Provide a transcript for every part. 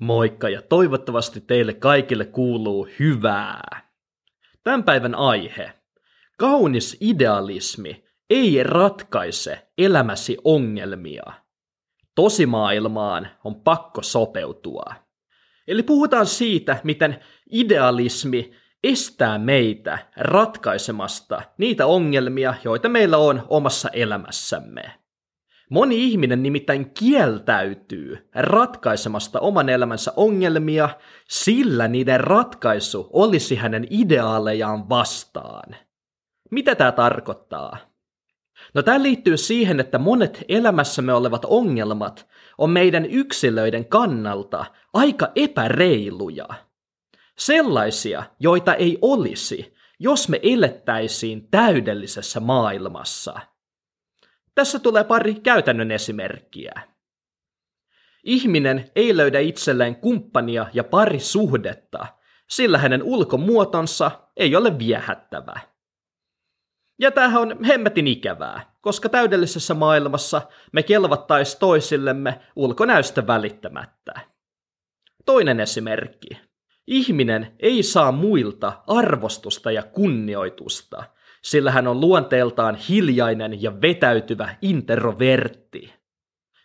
Moikka ja toivottavasti teille kaikille kuuluu hyvää. Tämän päivän aihe. Kaunis idealismi ei ratkaise elämäsi ongelmia. Tosimaailmaan on pakko sopeutua. Eli puhutaan siitä, miten idealismi estää meitä ratkaisemasta niitä ongelmia, joita meillä on omassa elämässämme. Moni ihminen nimittäin kieltäytyy ratkaisemasta oman elämänsä ongelmia, sillä niiden ratkaisu olisi hänen ideaalejaan vastaan. Mitä tämä tarkoittaa? No tämä liittyy siihen, että monet elämässämme olevat ongelmat on meidän yksilöiden kannalta aika epäreiluja. Sellaisia, joita ei olisi, jos me elettäisiin täydellisessä maailmassa. Tässä tulee pari käytännön esimerkkiä. Ihminen ei löydä itselleen kumppania ja parisuhdetta, sillä hänen ulkomuotonsa ei ole viehättävä. Ja tämähän on hemmetin ikävää, koska täydellisessä maailmassa me kelvattaisiin toisillemme ulkonäöstä välittämättä. Toinen esimerkki. Ihminen ei saa muilta arvostusta ja kunnioitusta, sillä hän on luonteeltaan hiljainen ja vetäytyvä introvertti.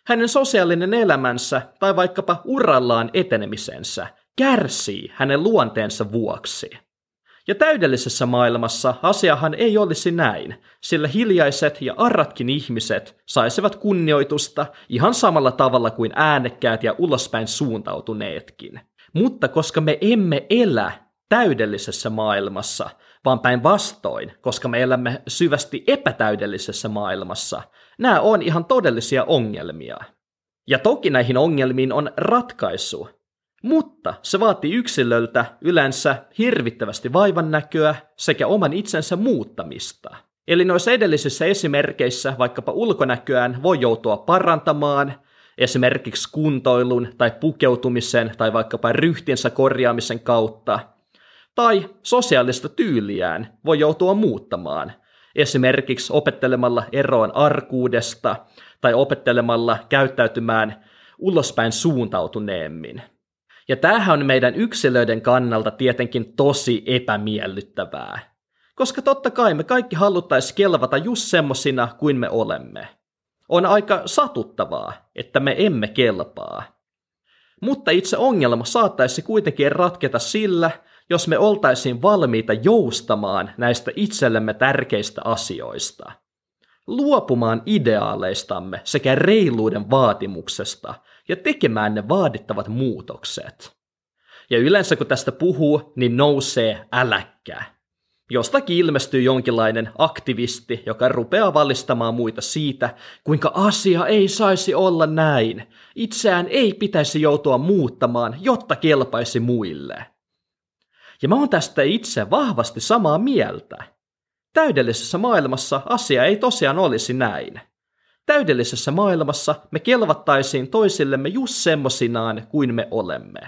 Hänen sosiaalinen elämänsä tai vaikkapa urallaan etenemisensä kärsii hänen luonteensa vuoksi. Ja täydellisessä maailmassa asiahan ei olisi näin, sillä hiljaiset ja arratkin ihmiset saisivat kunnioitusta ihan samalla tavalla kuin äänekkäät ja ulospäin suuntautuneetkin. Mutta koska me emme elä täydellisessä maailmassa, vaan päinvastoin, koska me elämme syvästi epätäydellisessä maailmassa, nämä on ihan todellisia ongelmia. Ja toki näihin ongelmiin on ratkaisu, mutta se vaatii yksilöltä yleensä hirvittävästi vaivannäköä sekä oman itsensä muuttamista. Eli noissa edellisissä esimerkkeissä vaikkapa ulkonäköään voi joutua parantamaan, esimerkiksi kuntoilun tai pukeutumisen tai vaikkapa ryhtinsä korjaamisen kautta, tai sosiaalista tyyliään voi joutua muuttamaan, esimerkiksi opettelemalla eroon arkuudesta tai opettelemalla käyttäytymään ulospäin suuntautuneemmin. Ja tämähän on meidän yksilöiden kannalta tietenkin tosi epämiellyttävää, koska totta kai me kaikki haluttaisiin kelvata just semmosina kuin me olemme. On aika satuttavaa, että me emme kelpaa. Mutta itse ongelma saattaisi kuitenkin ratketa sillä, jos me oltaisiin valmiita joustamaan näistä itsellemme tärkeistä asioista, luopumaan ideaaleistamme sekä reiluuden vaatimuksesta ja tekemään ne vaadittavat muutokset. Ja yleensä kun tästä puhuu, niin nousee äläkkä. Jostakin ilmestyy jonkinlainen aktivisti, joka rupeaa valistamaan muita siitä, kuinka asia ei saisi olla näin. Itseään ei pitäisi joutua muuttamaan, jotta kelpaisi muille. Ja mä oon tästä itse vahvasti samaa mieltä. Täydellisessä maailmassa asia ei tosiaan olisi näin. Täydellisessä maailmassa me kelvattaisiin toisillemme just semmosinaan kuin me olemme.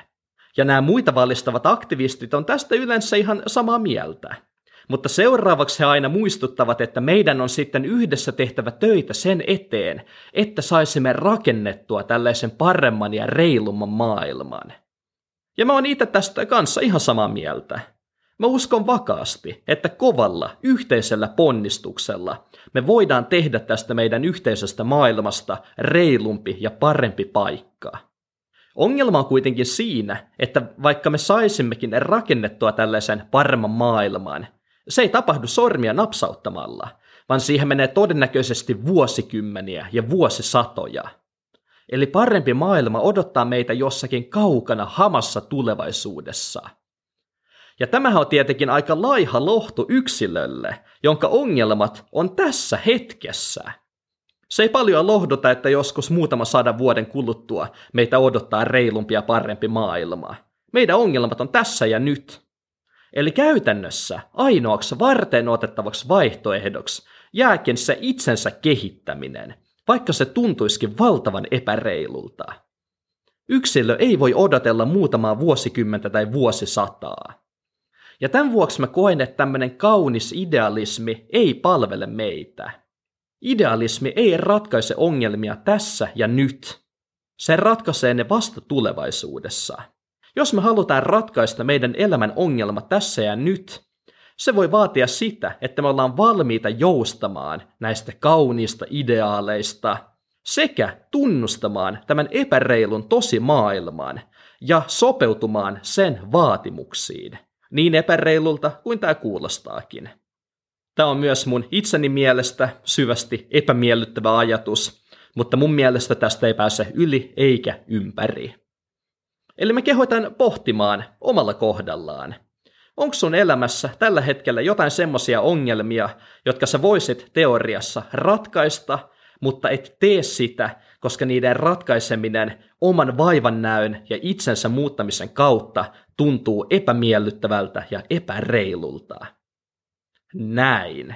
Ja nämä muita valistavat aktivistit on tästä yleensä ihan samaa mieltä. Mutta seuraavaksi he aina muistuttavat, että meidän on sitten yhdessä tehtävä töitä sen eteen, että saisimme rakennettua tällaisen paremman ja reilumman maailman. Ja mä oon itse tästä kanssa ihan samaa mieltä. Mä uskon vakaasti, että kovalla yhteisellä ponnistuksella me voidaan tehdä tästä meidän yhteisestä maailmasta reilumpi ja parempi paikka. Ongelma on kuitenkin siinä, että vaikka me saisimmekin rakennettua tällaisen paremman maailman, se ei tapahdu sormia napsauttamalla, vaan siihen menee todennäköisesti vuosikymmeniä ja vuosisatoja. Eli parempi maailma odottaa meitä jossakin kaukana hamassa tulevaisuudessa. Ja tämähän on tietenkin aika laiha lohtu yksilölle, jonka ongelmat on tässä hetkessä. Se ei paljon lohduta, että joskus muutama 100 vuoden kuluttua meitä odottaa reilumpi ja parempi maailma. Meidän ongelmat on tässä ja nyt. Eli käytännössä ainoaksi varten otettavaksi vaihtoehdoksi jääkin se itsensä kehittäminen, vaikka se tuntuisikin valtavan epäreilulta. Yksilö ei voi odotella muutamaa vuosikymmentä tai vuosisataa. Ja tämän vuoksi mä koen, että tämmöinen kaunis idealismi ei palvele meitä. Idealismi ei ratkaise ongelmia tässä ja nyt. Se ratkaisee ne vasta tulevaisuudessa. Jos me halutaan ratkaista meidän elämän ongelma tässä ja nyt, se voi vaatia sitä, että me ollaan valmiita joustamaan näistä kauniista ideaaleista sekä tunnustamaan tämän epäreilun tosimaailman ja sopeutumaan sen vaatimuksiin, niin epäreilulta kuin tämä kuulostaakin. Tämä on myös mun itseni mielestä syvästi epämiellyttävä ajatus, mutta mun mielestä tästä ei pääse yli eikä ympäri. Eli me kehoitan pohtimaan omalla kohdallaan. Onko sun elämässä tällä hetkellä jotain semmoisia ongelmia, jotka sä voisit teoriassa ratkaista, mutta et tee sitä, koska niiden ratkaiseminen oman vaivannäön ja itsensä muuttamisen kautta tuntuu epämiellyttävältä ja epäreilulta. Näin.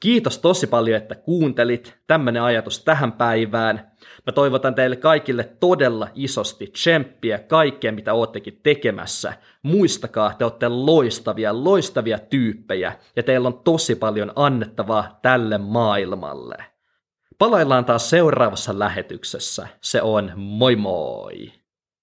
Kiitos tosi paljon, että kuuntelit. Tämmönen ajatus tähän päivään. Mä toivotan teille kaikille todella isosti tsemppiä kaikkea, mitä oottekin tekemässä. Muistakaa, te ootte loistavia tyyppejä ja teillä on tosi paljon annettavaa tälle maailmalle. Palaillaan taas seuraavassa lähetyksessä. Se on moi moi!